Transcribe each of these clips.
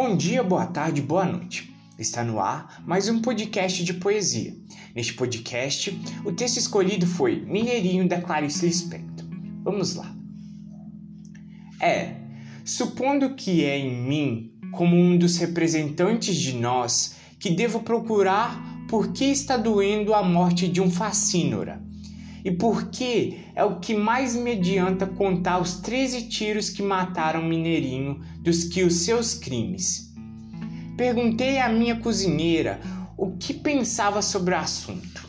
Bom dia, boa tarde, boa noite. Está no ar mais um podcast de poesia. Neste podcast, o texto escolhido foi Mineirinho, da Clarice Lispector. Vamos lá. Supondo que é em mim, como um dos representantes de nós, que devo procurar por que está doendo a morte de um Facínora. E porque é o que mais me adianta contar os 13 tiros que mataram Mineirinho dos que os seus crimes. Perguntei à minha cozinheira o que pensava sobre o assunto.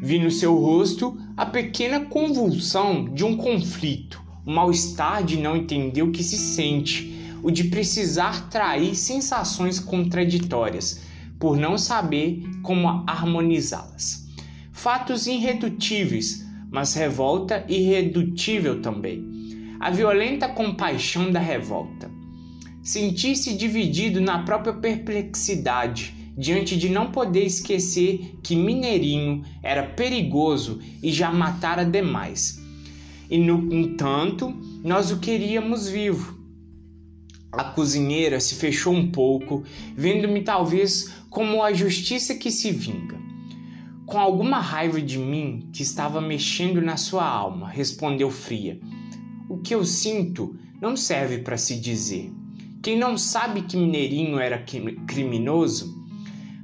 Vi no seu rosto a pequena convulsão de um conflito, o mal-estar de não entender o que se sente, o de precisar trair sensações contraditórias, por não saber como harmonizá-las. Fatos irredutíveis, mas revolta irredutível também. A violenta compaixão da revolta. Sentir-se dividido na própria perplexidade, diante de não poder esquecer que Mineirinho era perigoso e já matara demais. E, no entanto, nós o queríamos vivo. A cozinheira se fechou um pouco, vendo-me talvez como a justiça que se vinga. Com alguma raiva de mim que estava mexendo na sua alma, respondeu fria. O que eu sinto não serve para se dizer. Quem não sabe que Mineirinho era criminoso,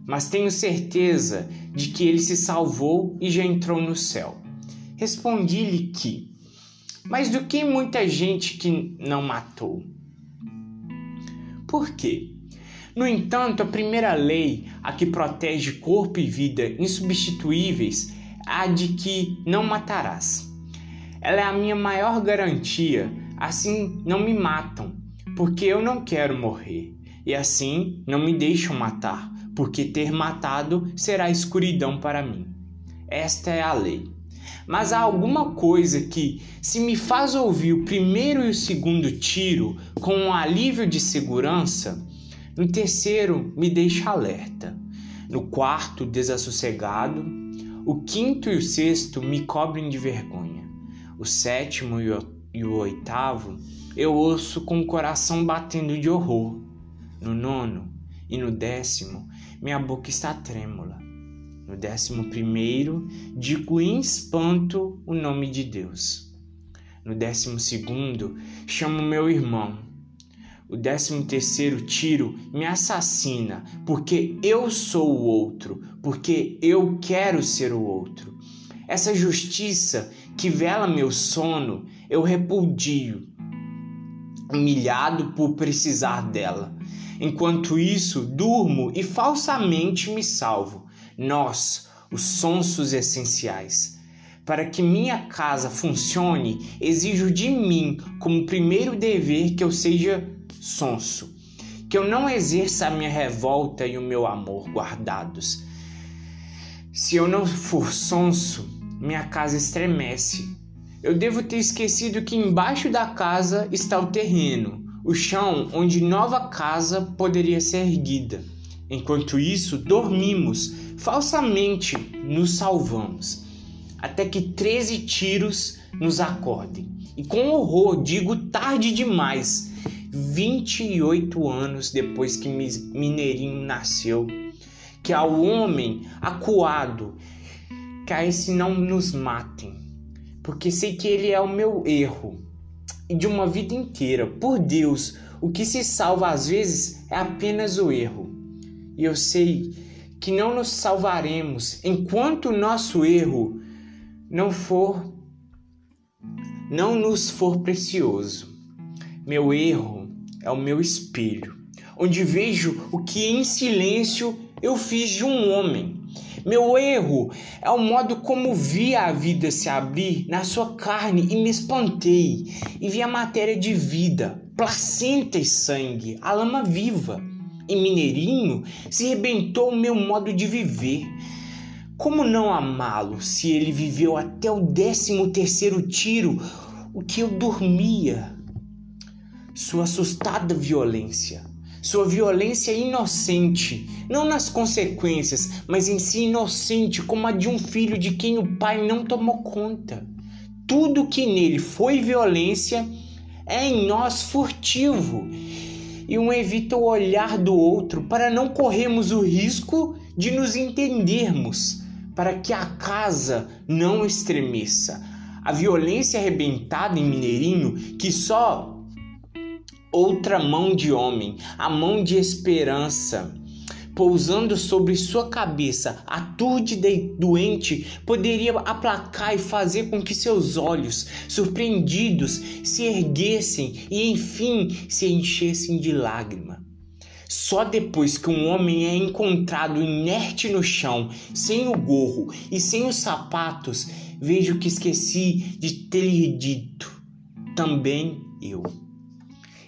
mas tenho certeza de que ele se salvou e já entrou no céu. Respondi-lhe que, mas do que muita gente que não matou? Por quê? No entanto, a primeira lei, a que protege corpo e vida insubstituíveis, é a de que não matarás. Ela é a minha maior garantia, assim não me matam, porque eu não quero morrer, e assim não me deixam matar, porque ter matado será escuridão para mim. Esta é a lei. Mas há alguma coisa que, se me faz ouvir o primeiro e o segundo tiro com um alívio de segurança, no terceiro me deixa alerta, no quarto desassossegado, o quinto e o sexto me cobrem de vergonha, o sétimo e o oitavo eu ouço com o coração batendo de horror, no nono e no décimo minha boca está trêmula, no 11º digo em espanto o nome de Deus, no 12º chamo meu irmão, o 13º tiro me assassina, porque eu sou o outro, porque eu quero ser o outro. Essa justiça que vela meu sono, eu repudio, humilhado por precisar dela. Enquanto isso, durmo e falsamente me salvo. Nós, os sonsos essenciais. Para que minha casa funcione, exijo de mim como primeiro dever que eu seja sonso, que eu não exerça a minha revolta e o meu amor guardados. Se eu não for sonso, minha casa estremece. Eu devo ter esquecido que embaixo da casa está o terreno, o chão onde nova casa poderia ser erguida. Enquanto isso, dormimos, falsamente nos salvamos, até que 13 tiros nos acordem. E com horror digo tarde demais, 28 anos depois que Mineirinho nasceu, que ao homem acuado, que a esse não nos matem, porque sei que ele é o meu erro, e de uma vida inteira, por Deus, o que se salva às vezes é apenas o erro, e eu sei que não nos salvaremos enquanto o nosso erro não nos for precioso. Meu erro é o meu espelho, onde vejo o que em silêncio eu fiz de um homem. Meu erro é o modo como vi a vida se abrir na sua carne e me espantei, e vi a matéria de vida, placenta e sangue, a lama viva. E Mineirinho se rebentou o meu modo de viver. Como não amá-lo se ele viveu até o 13º tiro, o que eu dormia? Sua assustada violência, sua violência inocente, não nas consequências, mas em si inocente, como a de um filho de quem o pai não tomou conta. Tudo que nele foi violência é em nós furtivo e um evita o olhar do outro para não corrermos o risco de nos entendermos, para que a casa não estremeça. A violência arrebentada em Mineirinho, que só outra mão de homem, a mão de esperança, pousando sobre sua cabeça, aturde doente, poderia aplacar e fazer com que seus olhos, surpreendidos, se erguessem e, enfim, se enchessem de lágrima. Só depois que um homem é encontrado inerte no chão, sem o gorro e sem os sapatos, vejo que esqueci de ter-lhe dito: também eu.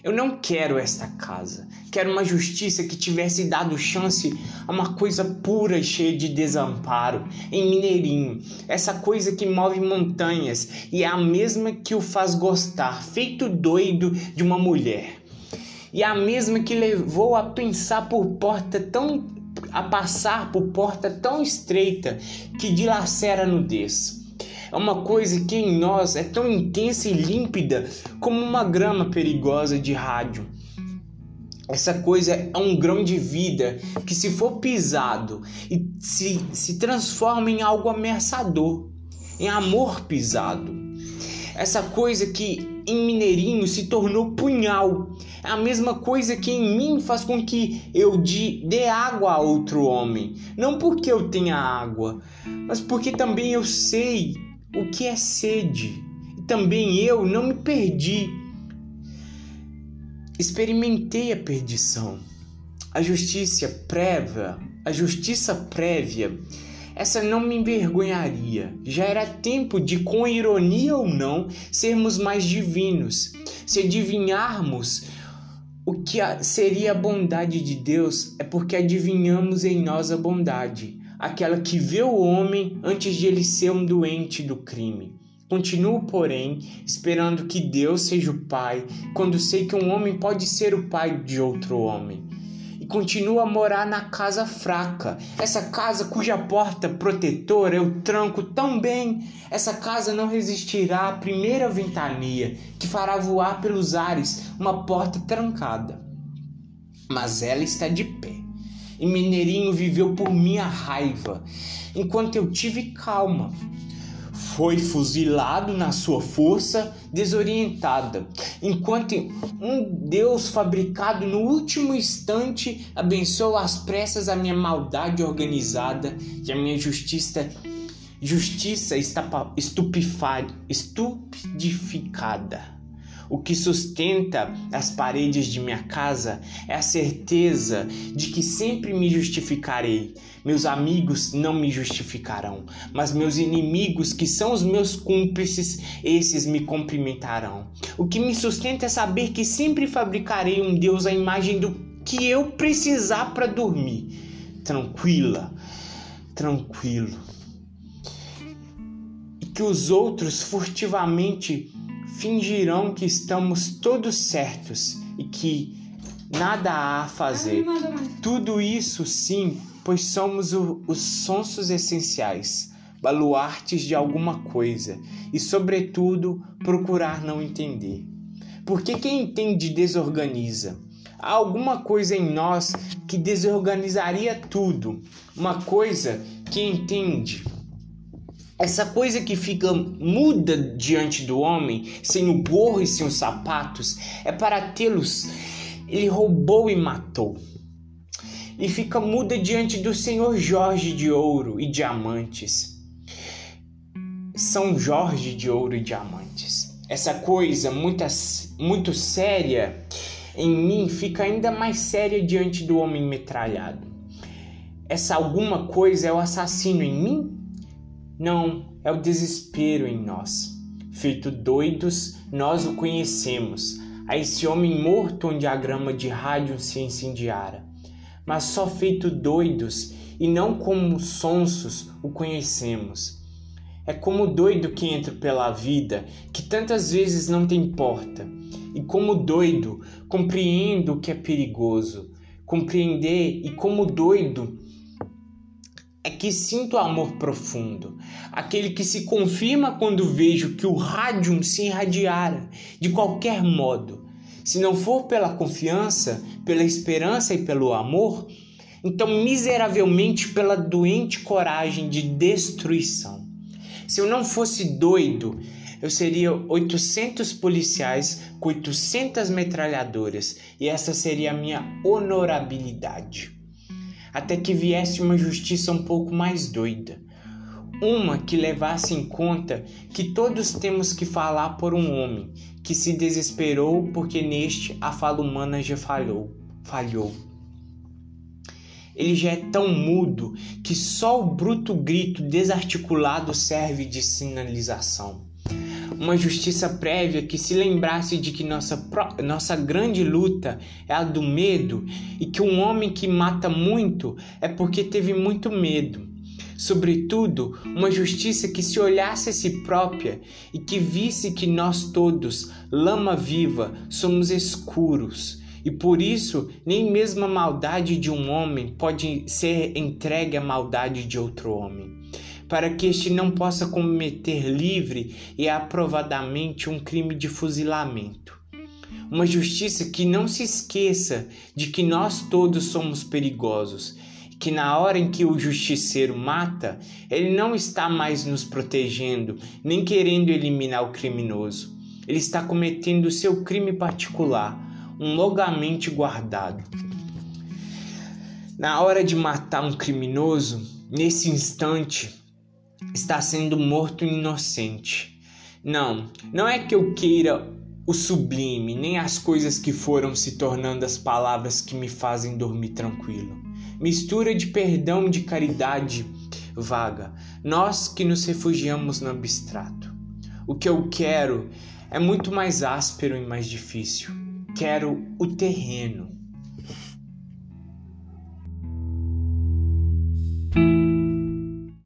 Eu não quero esta casa. Quero uma justiça que tivesse dado chance a uma coisa pura e cheia de desamparo em Mineirinho. Essa coisa que move montanhas e é a mesma que o faz gostar, feito doido, de uma mulher. E a mesma que levou a passar por porta tão estreita que dilacera a nudez. É uma coisa que em nós é tão intensa e límpida como uma grama perigosa de rádio. Essa coisa é um grão de vida que, se for pisado, se transforma em algo ameaçador, em amor pisado. Essa coisa que em Mineirinho se tornou punhal. É a mesma coisa que em mim faz com que eu dê água a outro homem. Não porque eu tenha água, mas porque também eu sei o que é sede. E também eu não me perdi. Experimentei a perdição. A justiça prévia, essa não me envergonharia. Já era tempo de, com ironia ou não, sermos mais divinos. Se adivinharmos o que seria a bondade de Deus, é porque adivinhamos em nós a bondade, aquela que vê o homem antes de ele ser um doente do crime. Continuo, porém, esperando que Deus seja o pai, quando sei que um homem pode ser o pai de outro homem. Continua a morar na casa fraca, essa casa cuja porta protetora eu tranco tão bem. Essa casa não resistirá à primeira ventania que fará voar pelos ares uma porta trancada, mas ela está de pé. E Mineirinho viveu por minha raiva, enquanto eu tive calma. Foi fuzilado na sua força desorientada, enquanto um Deus fabricado no último instante abençoa às pressas a minha maldade organizada e a minha justiça está estupidificada. O que sustenta as paredes de minha casa é a certeza de que sempre me justificarei. Meus amigos não me justificarão, mas meus inimigos, que são os meus cúmplices, esses me cumprimentarão. O que me sustenta é saber que sempre fabricarei um Deus à imagem do que eu precisar para dormir. Tranquilo. E que os outros furtivamente fingirão que estamos todos certos e que nada há a fazer. Tudo isso, sim, pois somos os sonsos essenciais, baluartes de alguma coisa, e, sobretudo, procurar não entender. Porque quem entende desorganiza. Há alguma coisa em nós que desorganizaria tudo, uma coisa que entende. Essa coisa que fica muda diante do homem, sem o gorro e sem os sapatos, é para tê-los. Ele roubou e matou. E fica muda diante do Senhor Jorge de ouro e diamantes. São Jorge de ouro e diamantes. Essa coisa muito séria em mim fica ainda mais séria diante do homem metralhado. Essa alguma coisa é o assassino em mim? Não, é o desespero em nós. Feito doidos, nós o conhecemos, a esse homem morto onde a grama de rádio se incendiara. Mas só feito doidos e não como sonsos o conhecemos. É como o doido que entra pela vida, que tantas vezes não tem porta. E como doido, compreendo o que é perigoso. Compreender, e como doido, é que sinto amor profundo. Aquele que se confirma quando vejo que o rádio se irradiara, de qualquer modo. Se não for pela confiança, pela esperança e pelo amor, então miseravelmente pela doente coragem de destruição. Se eu não fosse doido, eu seria 800 policiais com 800 metralhadoras, e essa seria a minha honorabilidade. Até que viesse uma justiça um pouco mais doida. Uma que levasse em conta que todos temos que falar por um homem que se desesperou porque neste a fala humana já falhou. Ele já é tão mudo que só o bruto grito desarticulado serve de sinalização. Uma justiça prévia que se lembrasse de que nossa grande luta é a do medo e que um homem que mata muito é porque teve muito medo. Sobretudo, uma justiça que se olhasse a si própria e que visse que nós todos, lama viva, somos escuros. E por isso, nem mesmo a maldade de um homem pode ser entregue à maldade de outro homem, para que este não possa cometer livre e aprovadamente um crime de fuzilamento. Uma justiça que não se esqueça de que nós todos somos perigosos, que na hora em que o justiceiro mata, ele não está mais nos protegendo, nem querendo eliminar o criminoso. Ele está cometendo o seu crime particular, um longamente guardado. Na hora de matar um criminoso, nesse instante, está sendo morto um inocente. Não é que eu queira o sublime, nem as coisas que foram se tornando as palavras que me fazem dormir tranquilo. Mistura de perdão, de caridade vaga, nós que nos refugiamos no abstrato. O que eu quero é muito mais áspero e mais difícil. Quero o terreno.